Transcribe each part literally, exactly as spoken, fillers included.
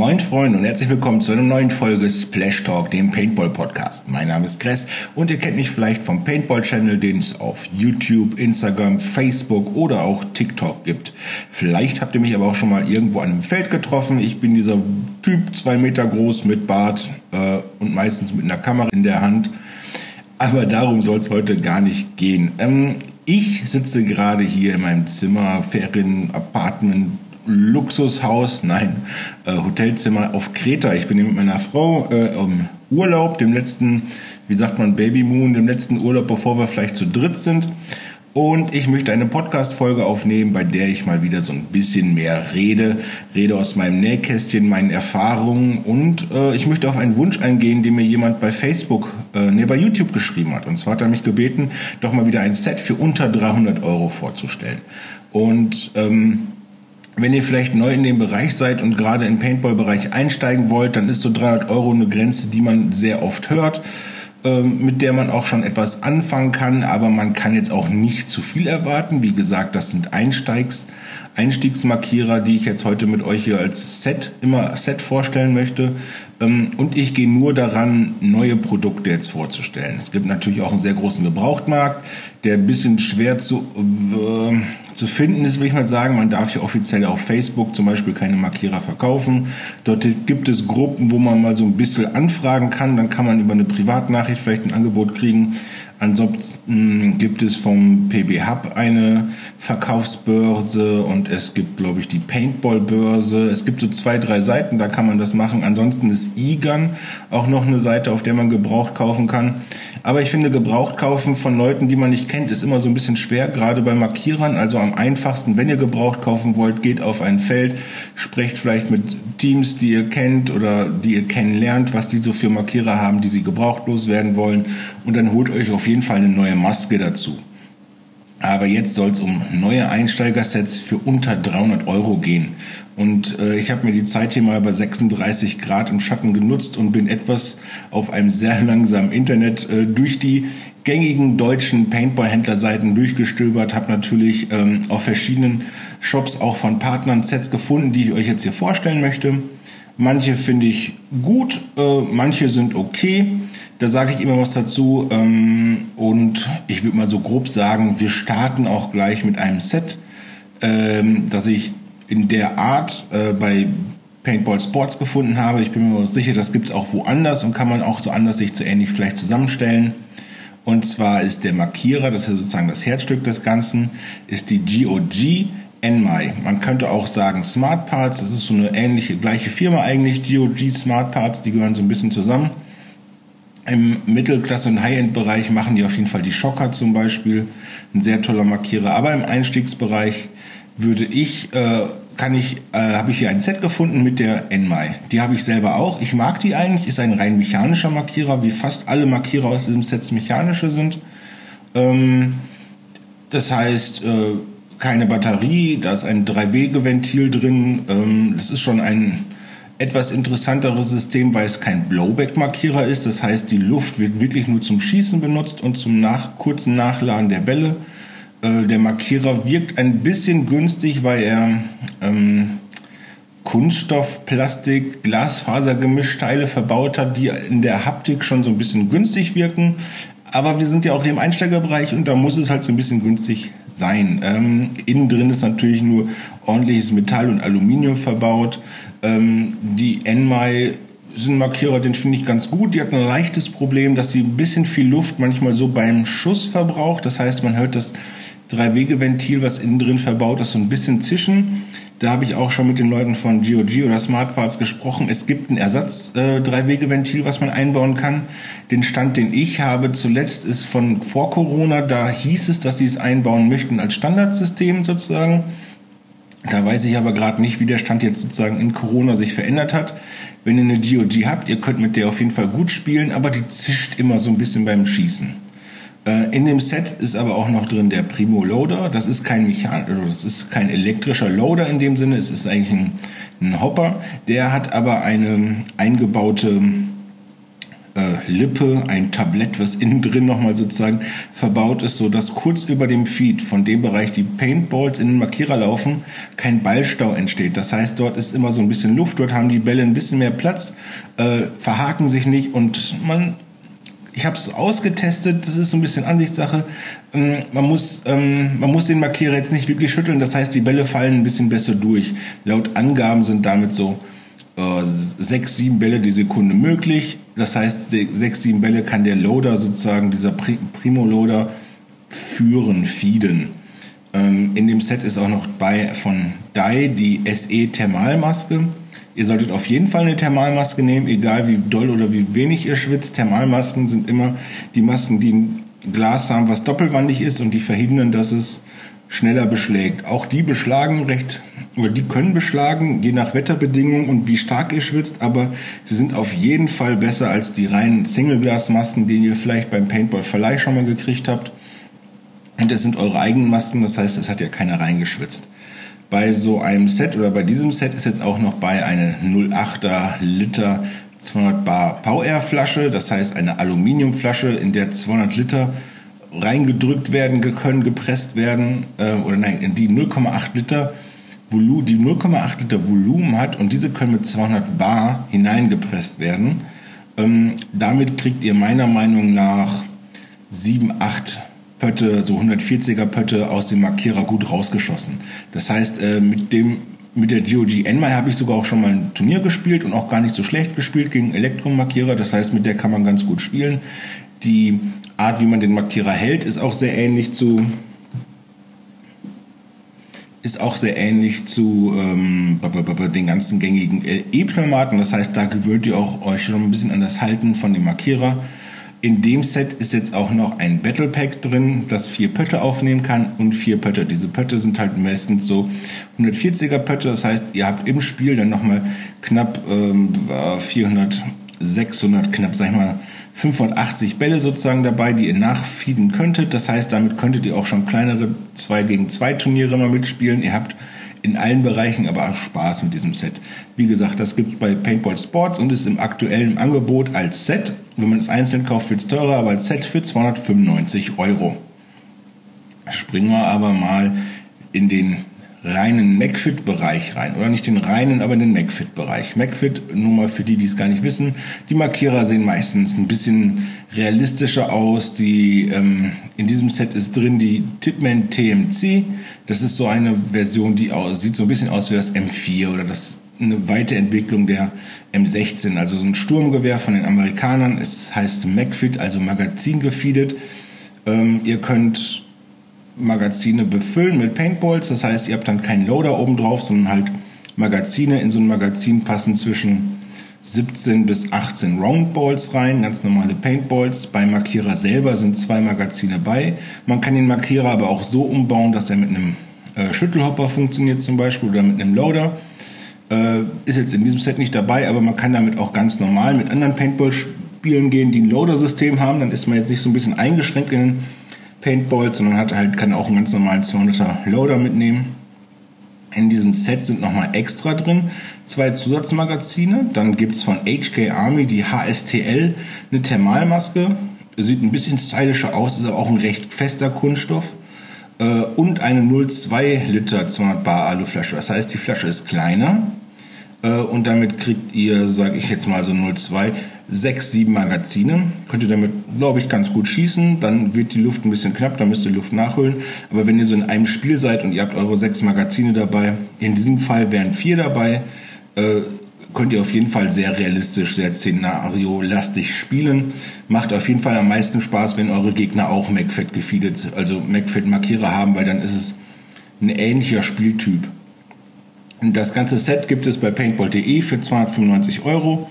Moin Freunde und herzlich willkommen zu einer neuen Folge Splash Talk, dem Paintball Podcast. Mein Name ist Kress und ihr kennt mich vielleicht vom Paintball Channel, den es auf YouTube, Instagram, Facebook oder auch TikTok gibt. Vielleicht habt ihr mich aber auch schon mal irgendwo an einem Feld getroffen. Ich bin dieser Typ, zwei Meter groß, mit Bart äh, und meistens mit einer Kamera in der Hand. Aber darum soll es heute gar nicht gehen. Ähm, ich sitze gerade hier in meinem Zimmer, Ferien, Apartment, Luxushaus, nein, äh, Hotelzimmer auf Kreta. Ich bin hier mit meiner Frau äh, im Urlaub, dem letzten, wie sagt man, Babymoon, dem letzten Urlaub, bevor wir vielleicht zu dritt sind. Und ich möchte eine Podcast-Folge aufnehmen, bei der ich mal wieder so ein bisschen mehr rede, rede aus meinem Nähkästchen, meinen Erfahrungen und äh, ich möchte auf einen Wunsch eingehen, den mir jemand bei Facebook, äh, nee, bei YouTube geschrieben hat. Und zwar hat er mich gebeten, doch mal wieder ein Set für unter dreihundert Euro vorzustellen. Und ähm, wenn ihr vielleicht neu in dem Bereich seid und gerade im Paintball-Bereich einsteigen wollt, dann ist so dreihundert Euro eine Grenze, die man sehr oft hört, mit der man auch schon etwas anfangen kann, aber man kann jetzt auch nicht zu viel erwarten. Wie gesagt, das sind Einsteigs, Einstiegsmarkierer, die ich jetzt heute mit euch hier als Set, immer Set vorstellen möchte. Und ich gehe nur daran, neue Produkte jetzt vorzustellen. Es gibt natürlich auch einen sehr großen Gebrauchtmarkt, der ein bisschen schwer zu, äh, zu finden ist, will ich mal sagen. Man darf hier offiziell auf Facebook zum Beispiel keine Markierer verkaufen. Dort gibt es Gruppen, wo man mal so ein bisschen anfragen kann. Dann kann man über eine Privatnachricht vielleicht ein Angebot kriegen. Ansonsten gibt es vom P B Hub eine Verkaufsbörse und es gibt, glaube ich, die Paintball-Börse. Es gibt so zwei, drei Seiten, da kann man das machen. Ansonsten ist E-Gun auch noch eine Seite, auf der man gebraucht kaufen kann. Aber ich finde, gebraucht kaufen von Leuten, die man nicht kennt, ist immer so ein bisschen schwer, gerade bei Markierern. Also am einfachsten, wenn ihr gebraucht kaufen wollt, geht auf ein Feld, sprecht vielleicht mit Teams, die ihr kennt oder die ihr kennenlernt, was die so für Markierer haben, die sie gebraucht loswerden wollen. Und dann holt euch auf jeden Fall eine neue Maske dazu. Aber jetzt soll es um neue Einsteigersets für unter dreihundert Euro gehen. Und äh, ich habe mir die Zeit hier mal bei sechsunddreißig Grad im Schatten genutzt und bin etwas auf einem sehr langsamen Internet äh, durch die gängigen deutschen Paintball-Händlerseiten durchgestöbert, habe natürlich ähm, auf verschiedenen Shops auch von Partnern Sets gefunden, die ich euch jetzt hier vorstellen möchte. Manche finde ich gut, äh, manche sind okay. Da sage ich immer was dazu ähm, und ich würde mal so grob sagen, wir starten auch gleich mit einem Set, ähm, das ich in der Art äh, bei Paintball Sports gefunden habe. Ich bin mir sicher, das gibt es auch woanders und kann man auch so anders sich zu ähnlich vielleicht zusammenstellen. Und zwar ist der Markierer, das ist sozusagen das Herzstück des Ganzen, ist die GOG eNMEy. Man könnte auch sagen Smart Parts, das ist so eine ähnliche, gleiche Firma eigentlich, GOG Smart Parts, die gehören so ein bisschen zusammen. Im Mittelklasse- und High-End-Bereich machen die auf jeden Fall die Schocker zum Beispiel, ein sehr toller Markierer. Aber im Einstiegsbereich würde ich, äh, kann ich, äh, habe ich hier ein Set gefunden mit der eNMEy. Die habe ich selber auch. Ich mag die eigentlich. Ist ein rein mechanischer Markierer, wie fast alle Markierer aus diesem Set mechanische sind. Ähm, das heißt, äh, keine Batterie. Da ist ein drei-Wege-Ventil drin. Ähm, das ist schon ein etwas interessanteres System, weil es kein Blowback-Markierer ist. Das heißt, die Luft wird wirklich nur zum Schießen benutzt und zum nach, kurzen Nachladen der Bälle. Äh, der Markierer wirkt ein bisschen günstig, weil er ähm, Kunststoff, Plastik, Glasfaser-Gemischteile verbaut hat, die in der Haptik schon so ein bisschen günstig wirken. Aber wir sind ja auch im Einsteigerbereich und da muss es halt so ein bisschen günstig sein. Ähm, innen drin ist natürlich nur ordentliches Metall und Aluminium verbaut. Ähm, die eNMEy sind Markierer, den finde ich ganz gut. Die hat ein leichtes Problem, dass sie ein bisschen viel Luft manchmal so beim Schuss verbraucht. Das heißt, man hört das Drei-Wege-Ventil, was innen drin verbaut ist, so ein bisschen zischen. Da habe ich auch schon mit den Leuten von GOG oder Smart Parts gesprochen. Es gibt ein Ersatz-Drei-Wege-Ventil, äh, was man einbauen kann. Den Stand, den ich habe zuletzt, ist von vor Corona. Da hieß es, dass sie es einbauen möchten als Standardsystem sozusagen. Da weiß ich aber gerade nicht, wie der Stand jetzt sozusagen in Corona sich verändert hat. Wenn ihr eine GOG habt, ihr könnt mit der auf jeden Fall gut spielen, aber die zischt immer so ein bisschen beim Schießen. In dem Set ist aber auch noch drin der Primo Loader. Das ist kein Mechan- also das ist kein elektrischer Loader in dem Sinne. Es ist eigentlich ein, ein Hopper. Der hat aber eine eingebaute äh, Lippe, ein Tablett, was innen drin nochmal sozusagen verbaut ist, sodass kurz über dem Feed, von dem Bereich, die Paintballs in den Markierer laufen, kein Ballstau entsteht. Das heißt, dort ist immer so ein bisschen Luft, dort haben die Bälle ein bisschen mehr Platz, äh, verhaken sich nicht und man... Ich habe es ausgetestet, das ist so ein bisschen Ansichtssache. Man muss, man muss den Markierer jetzt nicht wirklich schütteln, das heißt, die Bälle fallen ein bisschen besser durch. Laut Angaben sind damit so sechs, sieben Bälle die Sekunde möglich. Das heißt, sechs, sieben Bälle kann der Loader sozusagen, dieser Primo Loader, führen, feeden. In dem Set ist auch noch bei von Dai die S E Thermalmaske. Ihr solltet auf jeden Fall eine Thermalmaske nehmen, egal wie doll oder wie wenig ihr schwitzt. Thermalmasken sind immer die Masken, die ein Glas haben, was doppelwandig ist und die verhindern, dass es schneller beschlägt. Auch die beschlagen recht, oder die können beschlagen, je nach Wetterbedingungen und wie stark ihr schwitzt, aber sie sind auf jeden Fall besser als die reinen Single-Glas-Masken, die ihr vielleicht beim Paintball-Verleih schon mal gekriegt habt. Und das sind eure eigenen Masken, das heißt, es hat ja keiner reingeschwitzt. Bei so einem Set oder bei diesem Set ist jetzt auch noch bei eine null Komma achter Liter zweihundert Bar P A L Flasche, das heißt eine Aluminiumflasche, in der zweihundert Liter reingedrückt werden können, gepresst werden, äh, oder nein, die null Komma acht Liter Volumen, die null Komma acht Liter Volumen hat und diese können mit zweihundert Bar hineingepresst werden. Ähm, damit kriegt ihr meiner Meinung nach sieben, acht Pötte, so hundertvierziger Pötte aus dem Markierer gut rausgeschossen. Das heißt, mit dem mit der GoG eNMEy habe ich sogar auch schon mal ein Turnier gespielt und auch gar nicht so schlecht gespielt gegen Elektromarkierer. Das heißt, mit der kann man ganz gut spielen. Die Art, wie man den Markierer hält, ist auch sehr ähnlich zu ist auch sehr ähnlich zu ähm, den ganzen gängigen E-Pneumaten. Das heißt, da gewöhnt ihr auch euch schon ein bisschen an das Halten von dem Markierer. In dem Set ist jetzt auch noch ein Battle Pack drin, das vier Pötte aufnehmen kann und vier Pötte. Diese Pötte sind halt meistens so hundertvierziger Pötte, das heißt, ihr habt im Spiel dann nochmal knapp ähm, vierhundert, sechshundert, knapp, sag ich mal, fünfhundertachtzig Bälle sozusagen dabei, die ihr nachfeeden könntet. Das heißt, damit könntet ihr auch schon kleinere zwei gegen zwei Turniere mal mitspielen. Ihr habt in allen Bereichen aber auch Spaß mit diesem Set. Wie gesagt, das gibt es bei Paintball Sports und ist im aktuellen Angebot als Set. Wenn man es einzeln kauft, wird es teurer, aber als Set für zweihundertfünfundneunzig Euro. Springen wir aber mal in den reinen McFit-Bereich rein. Oder nicht den reinen, aber in den McFit-Bereich. McFit, nur mal für die, die es gar nicht wissen, die Markierer sehen meistens ein bisschen realistischer aus. Die ähm, in diesem Set ist drin die Tippmann T M C. Das ist so eine Version, die aus, sieht so ein bisschen aus wie das M vier oder das eine Weiterentwicklung der M sechzehn. Also so ein Sturmgewehr von den Amerikanern. Es heißt McFit, also Magazin gefeedet. Ähm, ihr könnt Magazine befüllen mit Paintballs, das heißt, ihr habt dann keinen Loader oben drauf, sondern halt Magazine. In so ein Magazin passen zwischen siebzehn bis achtzehn Roundballs rein, ganz normale Paintballs. Beim Markierer selber sind zwei Magazine bei. Man kann den Markierer aber auch so umbauen, dass er mit einem äh, Schüttelhopper funktioniert zum Beispiel oder mit einem Loader. Äh, ist jetzt in diesem Set nicht dabei, aber man kann damit auch ganz normal mit anderen Paintball-Spielen gehen, die ein Loader-System haben. Dann ist man jetzt nicht so ein bisschen eingeschränkt in den Paintballs, sondern hat halt, kann auch einen ganz normalen zweihunderter Loader mitnehmen. In diesem Set sind nochmal extra drin zwei Zusatzmagazine. Dann gibt es von H K Army die H S T L, eine Thermalmaske. Sieht ein bisschen stylischer aus, ist aber auch ein recht fester Kunststoff. Und eine null Komma zwei Liter zweihundert Bar Aluflasche. Das heißt, die Flasche ist kleiner. Und damit kriegt ihr, sage ich jetzt mal so null Komma zwei, sechs, sieben Magazine. Könnt ihr damit, glaube ich, ganz gut schießen. Dann wird die Luft ein bisschen knapp, dann müsst ihr Luft nachholen. Aber wenn ihr so in einem Spiel seid und ihr habt eure sechs Magazine dabei, in diesem Fall wären vier dabei, äh, könnt ihr auf jeden Fall sehr realistisch, sehr szenariolastig spielen. Macht auf jeden Fall am meisten Spaß, wenn eure Gegner auch McFit gefeedet, also McFit-Markierer haben, weil dann ist es ein ähnlicher Spieltyp. Das ganze Set gibt es bei paintball punkt de für zweihundertfünfundneunzig Euro.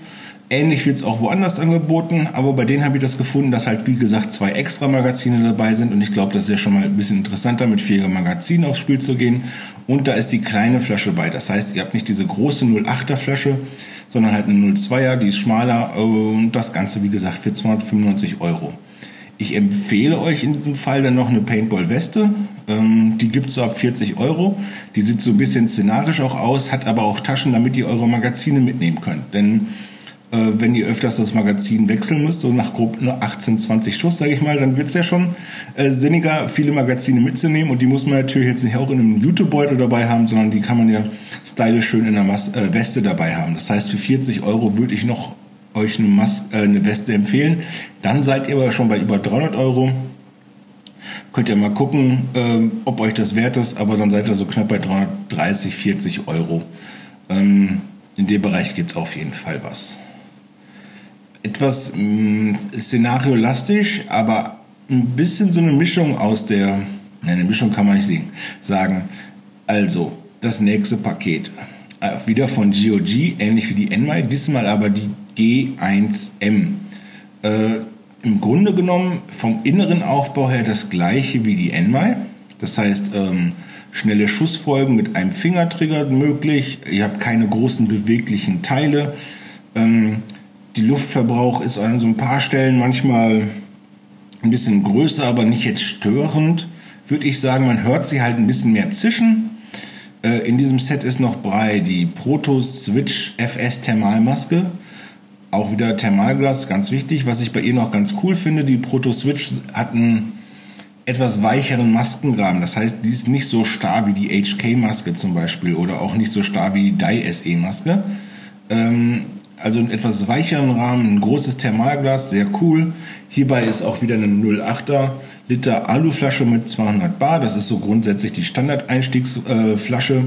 Ähnlich wird es auch woanders angeboten, aber bei denen habe ich das gefunden, dass halt wie gesagt zwei extra Magazine dabei sind und ich glaube, das ist ja schon mal ein bisschen interessanter, mit vier Magazinen aufs Spiel zu gehen. Und da ist die kleine Flasche bei, das heißt, ihr habt nicht diese große null Komma achter Flasche, sondern halt eine null Komma zweier, die ist schmaler und das Ganze wie gesagt für zweihundertfünfundneunzig Euro. Ich empfehle euch in diesem Fall dann noch eine Paintball-Weste. Ähm, die gibt es so ab vierzig Euro. Die sieht so ein bisschen szenarisch auch aus, hat aber auch Taschen, damit ihr eure Magazine mitnehmen könnt. Denn äh, wenn ihr öfters das Magazin wechseln müsst, so nach grob nur achtzehn, zwanzig Schuss, sage ich mal, dann wird es ja schon äh, sinniger, viele Magazine mitzunehmen. Und die muss man natürlich jetzt nicht auch in einem YouTube-Beutel dabei haben, sondern die kann man ja stylisch schön in der Mas- äh, Weste dabei haben. Das heißt, für vierzig Euro würde ich noch euch eine, Mas- äh, eine Weste empfehlen. Dann seid ihr aber schon bei über dreihundert Euro. Könnt ihr mal gucken, ähm, ob euch das wert ist, aber dann seid ihr so knapp bei dreihundertdreißig, vierzig Euro. Ähm, in dem Bereich gibt es auf jeden Fall was. Etwas mh, szenariolastisch, aber ein bisschen so eine Mischung aus der, nein, eine Mischung kann man nicht sehen, sagen. Also, das nächste Paket, äh, wieder von GOG, ähnlich wie die eNMEy, diesmal aber die G eins M. Äh, Im Grunde genommen vom inneren Aufbau her das gleiche wie die eNMEy. Das heißt, ähm, schnelle Schussfolgen mit einem Fingertrigger möglich. Ihr habt keine großen beweglichen Teile. Ähm, die Luftverbrauch ist an so ein paar Stellen manchmal ein bisschen größer, aber nicht jetzt störend. Würde ich sagen, man hört sie halt ein bisschen mehr zischen. Äh, in diesem Set ist noch bei die Proto Switch F S Thermalmaske. Auch wieder Thermalglas, ganz wichtig. Was ich bei ihr noch ganz cool finde, die Proto Switch hat einen etwas weicheren Maskenrahmen. Das heißt, die ist nicht so starr wie die H K-Maske zum Beispiel oder auch nicht so starr wie die Dai S E-Maske. Ähm, also einen etwas weicheren Rahmen, ein großes Thermalglas, sehr cool. Hierbei ist auch wieder eine null Komma achter Liter Aluflasche mit zweihundert Bar. Das ist so grundsätzlich die Standard-Einstiegsflasche. Äh,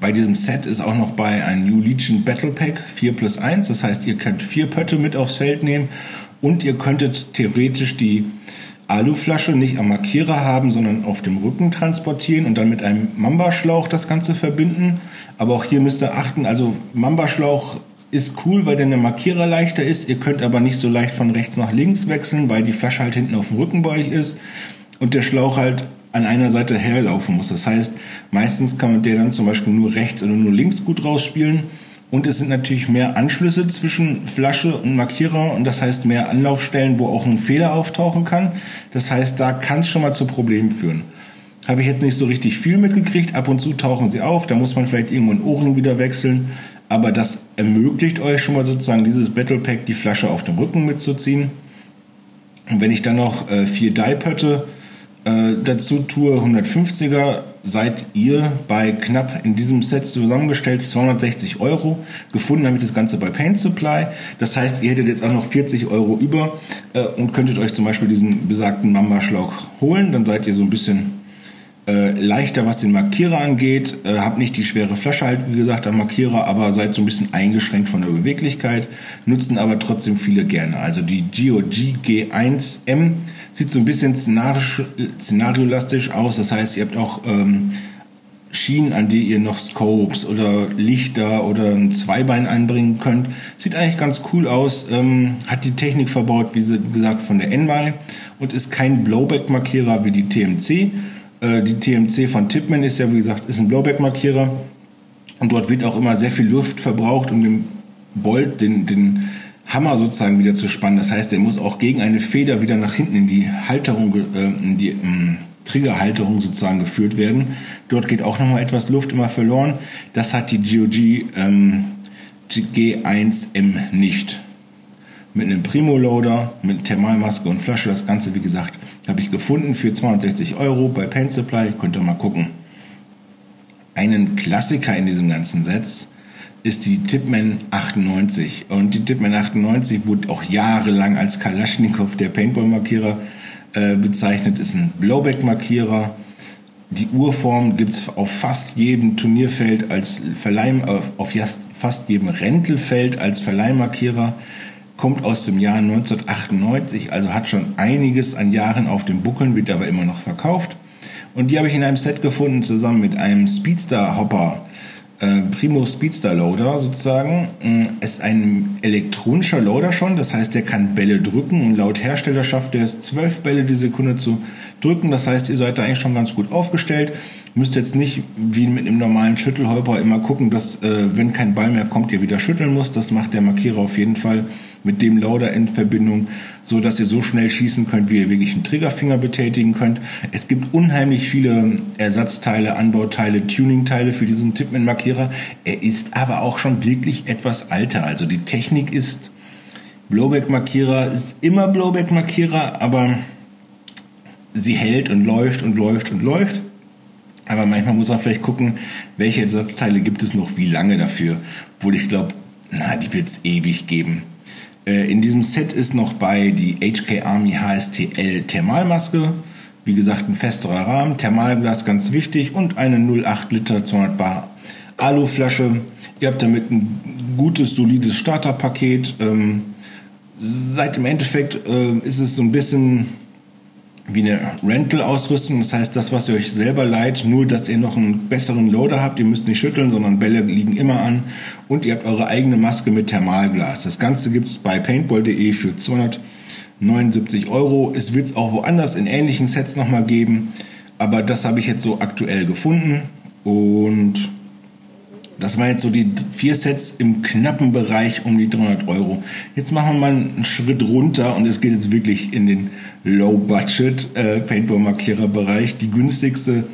Bei diesem Set ist auch noch bei ein New Legion Battle Pack vier plus eins. Das heißt, ihr könnt vier Pötte mit aufs Feld nehmen und ihr könntet theoretisch die Aluflasche nicht am Markierer haben, sondern auf dem Rücken transportieren und dann mit einem Mamba-Schlauch das Ganze verbinden. Aber auch hier müsst ihr achten, also Mamba-Schlauch ist cool, weil dann der Markierer leichter ist. Ihr könnt aber nicht so leicht von rechts nach links wechseln, weil die Flasche halt hinten auf dem Rücken bei euch ist und der Schlauch halt an einer Seite herlaufen muss. Das heißt, meistens kann man der dann zum Beispiel nur rechts oder nur links gut rausspielen. Und es sind natürlich mehr Anschlüsse zwischen Flasche und Markierer. Und das heißt, mehr Anlaufstellen, wo auch ein Fehler auftauchen kann. Das heißt, da kann es schon mal zu Problemen führen. Habe ich jetzt nicht so richtig viel mitgekriegt. Ab und zu tauchen sie auf. Da muss man vielleicht irgendwo einen Ohrring wieder wechseln. Aber das ermöglicht euch schon mal sozusagen dieses Battle Pack, die Flasche auf dem Rücken mitzuziehen. Und wenn ich dann noch äh, vier Dye-Pötte dazu tue, hundertfünfziger, seid ihr bei knapp in diesem Set zusammengestellt zweihundertsechzig Euro. Gefunden habe ich das Ganze bei Paint Supply. Das heißt, ihr hättet jetzt auch noch vierzig Euro über äh, und könntet euch zum Beispiel diesen besagten Mamba-Schlauch holen. Dann seid ihr so ein bisschen äh, leichter, was den Markierer angeht. Äh, habt nicht die schwere Flasche halt, wie gesagt, am Markierer, aber seid so ein bisschen eingeschränkt von der Beweglichkeit. Nutzen aber trotzdem viele gerne. Also die GOG G eins M sieht so ein bisschen szenariolastisch aus. Das heißt, ihr habt auch ähm, Schienen, an die ihr noch Scopes oder Lichter oder ein Zweibein einbringen könnt. Sieht eigentlich ganz cool aus. Ähm, hat die Technik verbaut, wie gesagt, von der eNMEy und ist kein Blowback-Markierer wie die T M C. Äh, die T M C von Tippmann ist ja, wie gesagt, ist ein Blowback-Markierer. Und dort wird auch immer sehr viel Luft verbraucht, um den Bolt, den... den Hammer sozusagen wieder zu spannen. Das heißt, er muss auch gegen eine Feder wieder nach hinten in die Halterung, äh, in die ähm, Triggerhalterung sozusagen geführt werden. Dort geht auch nochmal etwas Luft immer verloren. Das hat die GOG ähm, G eins M nicht. Mit einem Primo Loader, mit Thermalmaske und Flasche. Das Ganze, wie gesagt, habe ich gefunden für zweihundertsechzig Euro bei Paint Supply. Könnt ihr mal gucken. Einen Klassiker in diesem ganzen Set ist die Tippmann achtundneunzig. Und die Tippmann achtundneunzig wurde auch jahrelang als Kalaschnikow der Paintball-Markierer äh, bezeichnet. Ist ein Blowback-Markierer. Die Urform gibt es auf fast jedem Turnierfeld als Verleih, auf, auf fast jedem Rentelfeld als Verleihmarkierer. Kommt aus dem Jahr neunzehnhundertachtundneunzig, also hat schon einiges an Jahren auf dem Buckeln, wird aber immer noch verkauft. Und die habe ich in einem Set gefunden, zusammen mit einem Speedstar-Hopper. Äh, Primo Speedstar Loader sozusagen, ist ein elektronischer Loader schon, das heißt, der kann Bälle drücken und laut Hersteller schafft er es, zwölf Bälle die Sekunde zu drücken, das heißt, ihr seid da eigentlich schon ganz gut aufgestellt müsst jetzt nicht wie mit einem normalen Schüttelholper immer gucken, dass äh, wenn kein Ball mehr kommt, ihr wieder schütteln müsst. Das macht der Markierer auf jeden Fall mit dem Loader in Verbindung, so dass ihr so schnell schießen könnt, wie ihr wirklich einen Triggerfinger betätigen könnt. Es gibt unheimlich viele Ersatzteile, Anbauteile, Tuningteile für diesen Tippmann-Markierer. Er ist aber auch schon wirklich etwas alter. Also die Technik ist Blowback-Markierer, ist immer Blowback-Markierer, aber sie hält und läuft und läuft und läuft. Aber manchmal muss man vielleicht gucken, welche Ersatzteile gibt es noch, wie lange dafür. Obwohl ich glaube, na, die wird es ewig geben. In diesem Set ist noch bei die H K Army H S T L Thermalmaske. Wie gesagt, ein festerer Rahmen, Thermalglas ganz wichtig und eine null Komma acht Liter zweihundert Bar Aluflasche. Ihr habt damit ein gutes, solides Starterpaket. Ähm, seit im Endeffekt äh, ist es so ein bisschen wie eine Rental-Ausrüstung. Das heißt, das, was ihr euch selber leiht, nur, dass ihr noch einen besseren Loader habt. Ihr müsst nicht schütteln, sondern Bälle liegen immer an. Und ihr habt eure eigene Maske mit Thermalglas. Das Ganze gibt es bei paintball punkt de für zweihundertneunundsiebzig Euro. Es wird es auch woanders in ähnlichen Sets nochmal geben. Aber das habe ich jetzt so aktuell gefunden. Und das waren jetzt so die vier Sets im knappen Bereich um die dreihundert Euro. Jetzt machen wir mal einen Schritt runter und es geht jetzt wirklich in den Low-Budget äh, Paintball-Markierer-Bereich. Die günstigste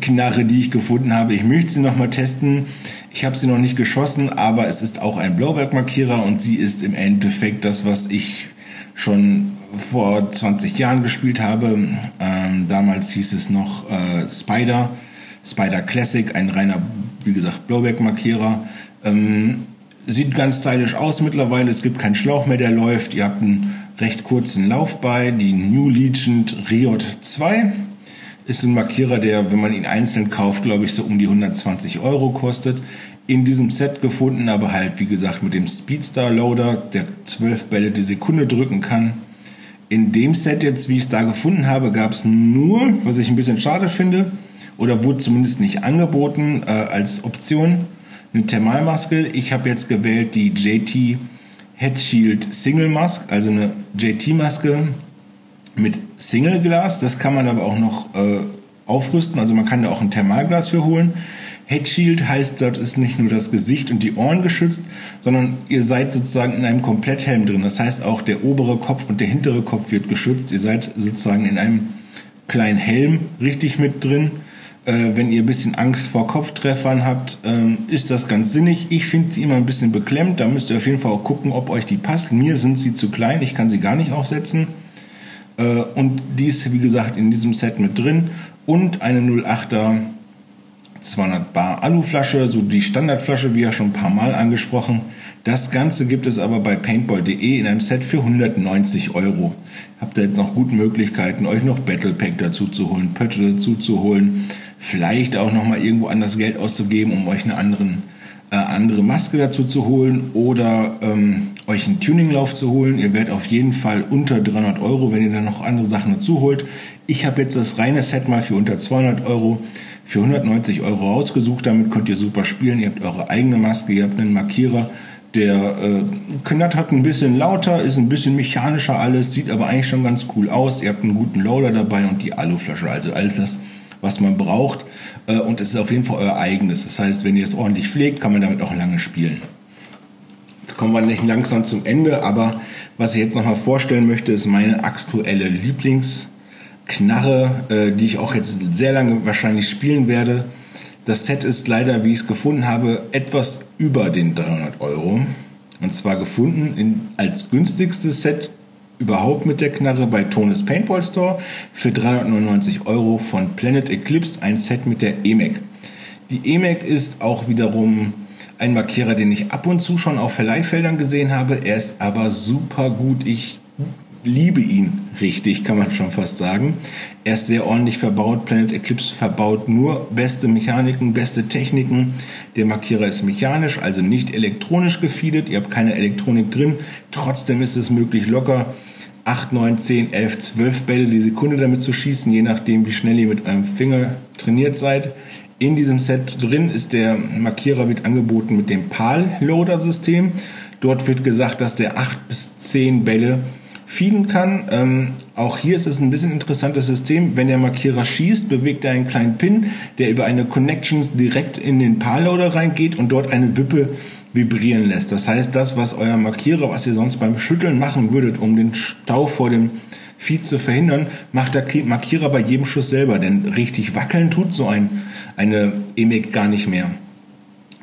Knarre, die ich gefunden habe. Ich möchte sie nochmal testen. Ich habe sie noch nicht geschossen, aber es ist auch ein Blowback-Markierer und sie ist im Endeffekt das, was ich schon vor zwanzig Jahren gespielt habe. Ähm, damals hieß es noch äh, Spider. Spider Classic, ein reiner, wie gesagt, Blowback-Markierer. Ähm, sieht ganz stylisch aus mittlerweile. Es gibt keinen Schlauch mehr, der läuft. Ihr habt einen recht kurzen Lauf bei. Die New Legion Riot zwei ist ein Markierer, der, wenn man ihn einzeln kauft, glaube ich, so um die hundertzwanzig Euro kostet. In diesem Set gefunden, aber halt, wie gesagt, mit dem Speedstar Loader, der zwölf Bälle die Sekunde drücken kann. In dem Set jetzt, wie ich es da gefunden habe, gab es nur, was ich ein bisschen schade finde, oder wurde zumindest nicht angeboten äh, als Option, eine Thermalmaske. Ich habe jetzt gewählt die J T Headshield Single Mask, also eine J T-Maske mit Single Glas. Das kann man aber auch noch äh, aufrüsten, also man kann da auch ein Thermalglas für holen. Headshield heißt, dort ist nicht nur das Gesicht und die Ohren geschützt, sondern ihr seid sozusagen in einem Kompletthelm drin. Das heißt, auch der obere Kopf und der hintere Kopf wird geschützt. Ihr seid sozusagen in einem kleinen Helm richtig mit drin. Wenn ihr ein bisschen Angst vor Kopftreffern habt, ist das ganz sinnig. Ich finde sie immer ein bisschen beklemmt. Da müsst ihr auf jeden Fall auch gucken, ob euch die passt. Mir sind sie zu klein. Ich kann sie gar nicht aufsetzen. Und die ist, wie gesagt, in diesem Set mit drin. Und eine null Komma achter zweihundert Bar Aluflasche, so die Standardflasche, wie ja schon ein paar Mal angesprochen. Das Ganze gibt es aber bei paintball punkt de in einem Set für hundertneunzig Euro. Habt ihr jetzt noch gute Möglichkeiten, euch noch Battle Pack dazu zu holen, Pötte dazu zu holen, vielleicht auch nochmal irgendwo anders Geld auszugeben, um euch eine anderen, äh, andere Maske dazu zu holen oder ähm, euch einen Tuninglauf zu holen. Ihr werdet auf jeden Fall unter dreihundert Euro, wenn ihr dann noch andere Sachen dazu holt. Ich habe jetzt das reine Set mal für unter zweihundert Euro, für hundertneunzig Euro rausgesucht. Damit könnt ihr super spielen. Ihr habt eure eigene Maske, ihr habt einen Markierer. Der äh, knattert ein bisschen lauter, ist ein bisschen mechanischer alles, sieht aber eigentlich schon ganz cool aus. Ihr habt einen guten Loader dabei und die Aluflasche, also all das, was man braucht. Äh, und es ist auf jeden Fall euer eigenes. Das heißt, wenn ihr es ordentlich pflegt, kann man damit auch lange spielen. Jetzt kommen wir nicht langsam zum Ende, aber was ich jetzt nochmal vorstellen möchte, ist meine aktuelle Lieblingsknarre, äh, die ich auch jetzt sehr lange wahrscheinlich spielen werde. Das Set ist leider, wie ich es gefunden habe, etwas über den dreihundert Euro. Und zwar gefunden in, als günstigstes Set überhaupt mit der Knarre bei Tones Paintball Store für dreihundertneunundneunzig Euro von Planet Eclipse, ein Set mit der E-Mac. Die E-Mac ist auch wiederum ein Markierer, den ich ab und zu schon auf Verleihfeldern gesehen habe. Er ist aber super gut. Ich liebe ihn richtig, kann man schon fast sagen. Er ist sehr ordentlich verbaut. Planet Eclipse verbaut nur beste Mechaniken, beste Techniken. Der Markierer ist mechanisch, also nicht elektronisch gefeedet. Ihr habt keine Elektronik drin. Trotzdem ist es möglich, locker acht, neun, zehn, elf, zwölf Bälle die Sekunde damit zu schießen, je nachdem, wie schnell ihr mit eurem Finger trainiert seid. In diesem Set drin ist der Markierer, wird angeboten mit dem P A L-Loader-System. Dort wird gesagt, dass der acht bis zehn Bälle feeden kann. Ähm, auch hier ist es ein bisschen interessantes System. Wenn der Markierer schießt, bewegt er einen kleinen Pin, der über eine Connections direkt in den P A L-Loader reingeht und dort eine Wippe vibrieren lässt. Das heißt, das, was euer Markierer, was ihr sonst beim Schütteln machen würdet, um den Stau vor dem Feed zu verhindern, macht der Markierer bei jedem Schuss selber, denn richtig wackeln tut so ein, eine E-Mac gar nicht mehr.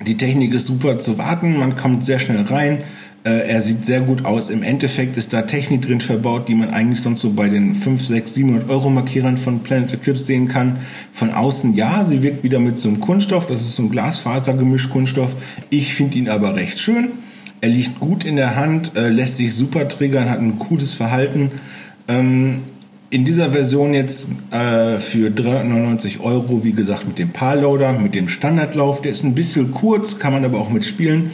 Die Technik ist super zu warten, man kommt sehr schnell rein, äh, er sieht sehr gut aus. Im Endeffekt ist da Technik drin verbaut, die man eigentlich sonst so bei den fünf, sechs, siebenhundert Euro Markierern von Planet Eclipse sehen kann. Von außen ja, sie wirkt wieder mit so einem Kunststoff, das ist so ein Glasfasergemisch-Kunststoff. Ich finde ihn aber recht schön, er liegt gut in der Hand, äh, lässt sich super triggern, hat ein cooles Verhalten. Ähm, in dieser Version jetzt äh, für dreihundertneunundneunzig Euro, wie gesagt, mit dem P A L-Loader, mit dem Standardlauf, der ist ein bisschen kurz, kann man aber auch mitspielen,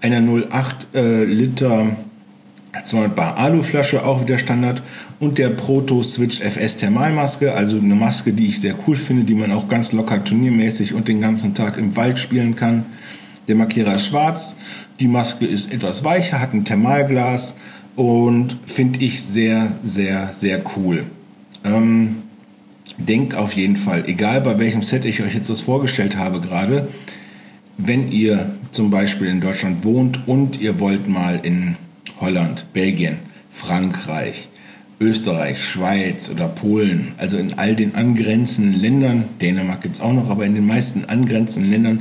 einer null Komma acht äh, Liter zweihundert Bar Aluflasche, auch wieder Standard, und der Proto Switch F S Thermalmaske, also eine Maske, die ich sehr cool finde, die man auch ganz locker turniermäßig und den ganzen Tag im Wald spielen kann. Der Markierer ist schwarz, die Maske ist etwas weicher, hat ein Thermalglas, und finde ich sehr, sehr, sehr cool. Ähm, denkt auf jeden Fall, egal bei welchem Set ich euch jetzt das vorgestellt habe gerade, wenn ihr zum Beispiel in Deutschland wohnt und ihr wollt mal in Holland, Belgien, Frankreich, Österreich, Schweiz oder Polen, also in all den angrenzenden Ländern, Dänemark gibt es auch noch, aber in den meisten angrenzenden Ländern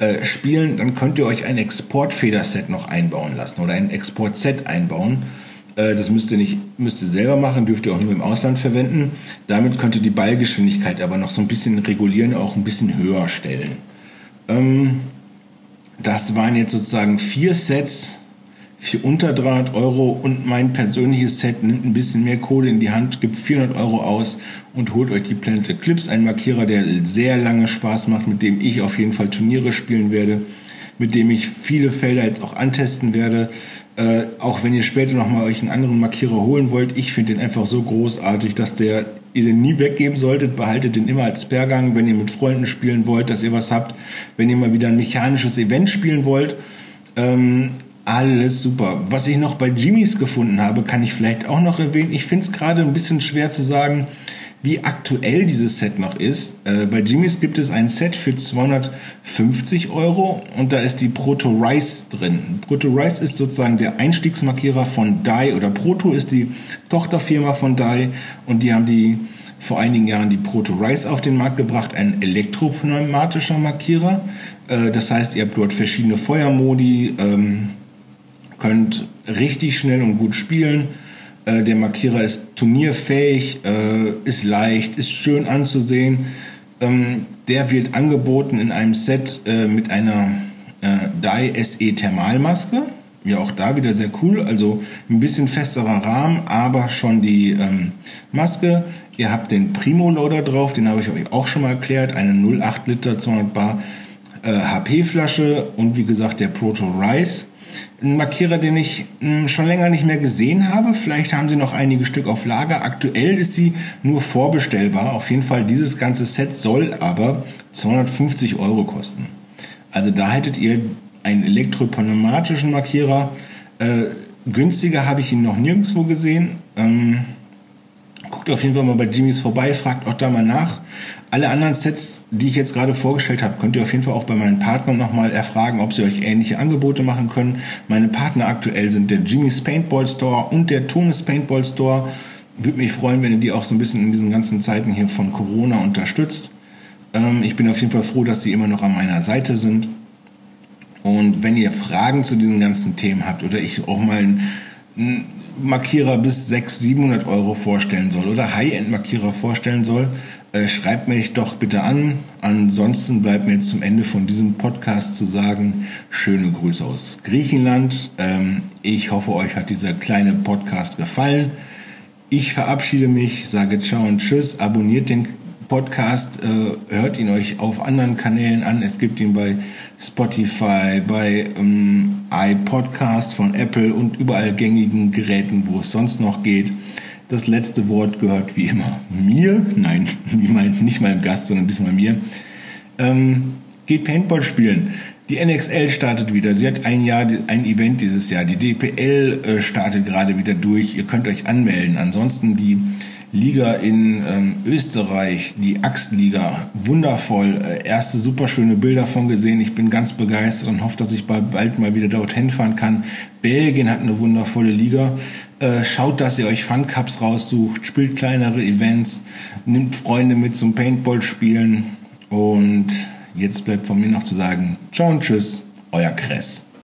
Äh, spielen, dann könnt ihr euch ein Export-Federset noch einbauen lassen oder ein Export-Set einbauen. Äh, das müsst ihr nicht, müsst ihr selber machen, dürft ihr auch nur im Ausland verwenden. Damit könnt ihr die Ballgeschwindigkeit aber noch so ein bisschen regulieren, auch ein bisschen höher stellen. Ähm, das waren jetzt sozusagen vier Sets für unter dreihundert Euro, und mein persönliches Set nimmt ein bisschen mehr Kohle in die Hand, gibt vierhundert Euro aus und holt euch die Planet Eclipse, ein Markierer, der sehr lange Spaß macht, mit dem ich auf jeden Fall Turniere spielen werde, mit dem ich viele Felder jetzt auch antesten werde. Äh, auch wenn ihr später nochmal euch einen anderen Markierer holen wollt, ich finde den einfach so großartig, dass der, ihr den nie weggeben solltet, behaltet den immer als Sperrgang, wenn ihr mit Freunden spielen wollt, dass ihr was habt, wenn ihr mal wieder ein mechanisches Event spielen wollt. Ähm, Alles super. Was ich noch bei Jimmys gefunden habe, kann ich vielleicht auch noch erwähnen. Ich finde es gerade ein bisschen schwer zu sagen, wie aktuell dieses Set noch ist. Äh, bei Jimmys gibt es ein Set für zweihundertfünfzig Euro und da ist die Proto Rize drin. Proto Rize ist sozusagen der Einstiegsmarkierer von Dai, oder Proto ist die Tochterfirma von Dai, und die haben die vor einigen Jahren die Proto Rize auf den Markt gebracht, ein elektropneumatischer Markierer. Äh, das heißt, ihr habt dort verschiedene Feuermodi, ähm, könnt richtig schnell und gut spielen. Äh, der Markierer ist turnierfähig, äh, ist leicht, ist schön anzusehen. Ähm, der wird angeboten in einem Set äh, mit einer äh, Dai S E Thermalmaske. Ja, auch da wieder sehr cool. Also ein bisschen festerer Rahmen, aber schon die ähm, Maske. Ihr habt den Primo Loader drauf, den habe ich euch auch schon mal erklärt. Eine null Komma acht Liter zweihundert Bar äh, H P-Flasche und wie gesagt der Proto Rize. Ein Markierer, den ich mh, schon länger nicht mehr gesehen habe. Vielleicht haben sie noch einige Stück auf Lager. Aktuell ist sie nur vorbestellbar. Auf jeden Fall, dieses ganze Set soll aber zweihundertfünfzig Euro kosten. Also da hättet ihr einen elektropneumatischen Markierer. Äh, günstiger habe ich ihn noch nirgendwo gesehen. Ähm, guckt auf jeden Fall mal bei Jimmys vorbei, fragt auch da mal nach. Alle anderen Sets, die ich jetzt gerade vorgestellt habe, könnt ihr auf jeden Fall auch bei meinen Partnern nochmal erfragen, ob sie euch ähnliche Angebote machen können. Meine Partner aktuell sind der Jimmys Paintball Store und der Tones Paintball Store. Würde mich freuen, wenn ihr die auch so ein bisschen in diesen ganzen Zeiten hier von Corona unterstützt. Ähm, ich bin auf jeden Fall froh, dass sie immer noch an meiner Seite sind. Und wenn ihr Fragen zu diesen ganzen Themen habt oder ich auch mal einen einen Markierer bis sechshundert, siebenhundert Euro vorstellen soll oder High-End-Markierer vorstellen soll, äh, schreibt mich doch bitte an. Ansonsten bleibt mir jetzt zum Ende von diesem Podcast zu sagen, schöne Grüße aus Griechenland. Ähm, ich hoffe, euch hat dieser kleine Podcast gefallen. Ich verabschiede mich, sage ciao und tschüss, abonniert den Podcast, äh, hört ihn euch auf anderen Kanälen an. Es gibt ihn bei Spotify, bei ähm, iPodcast von Apple und überall gängigen Geräten, wo es sonst noch geht. Das letzte Wort gehört wie immer mir. Nein, nicht meinem Gast, sondern diesmal mir. Ähm, geht Paintball spielen. Die N X L startet wieder. Sie hat ein Jahr, ein Event dieses Jahr. Die D P L äh, startet gerade wieder durch. Ihr könnt euch anmelden. Ansonsten die Liga in ähm, Österreich, die Axtliga, wundervoll. Äh, erste super schöne Bilder von gesehen. Ich bin ganz begeistert und hoffe, dass ich bald mal wieder dorthin fahren kann. Belgien hat eine wundervolle Liga. Äh, schaut, dass ihr euch Fun Cups raussucht. Spielt kleinere Events. Nimmt Freunde mit zum Paintball spielen. Und jetzt bleibt von mir noch zu sagen, ciao und tschüss, euer Kress.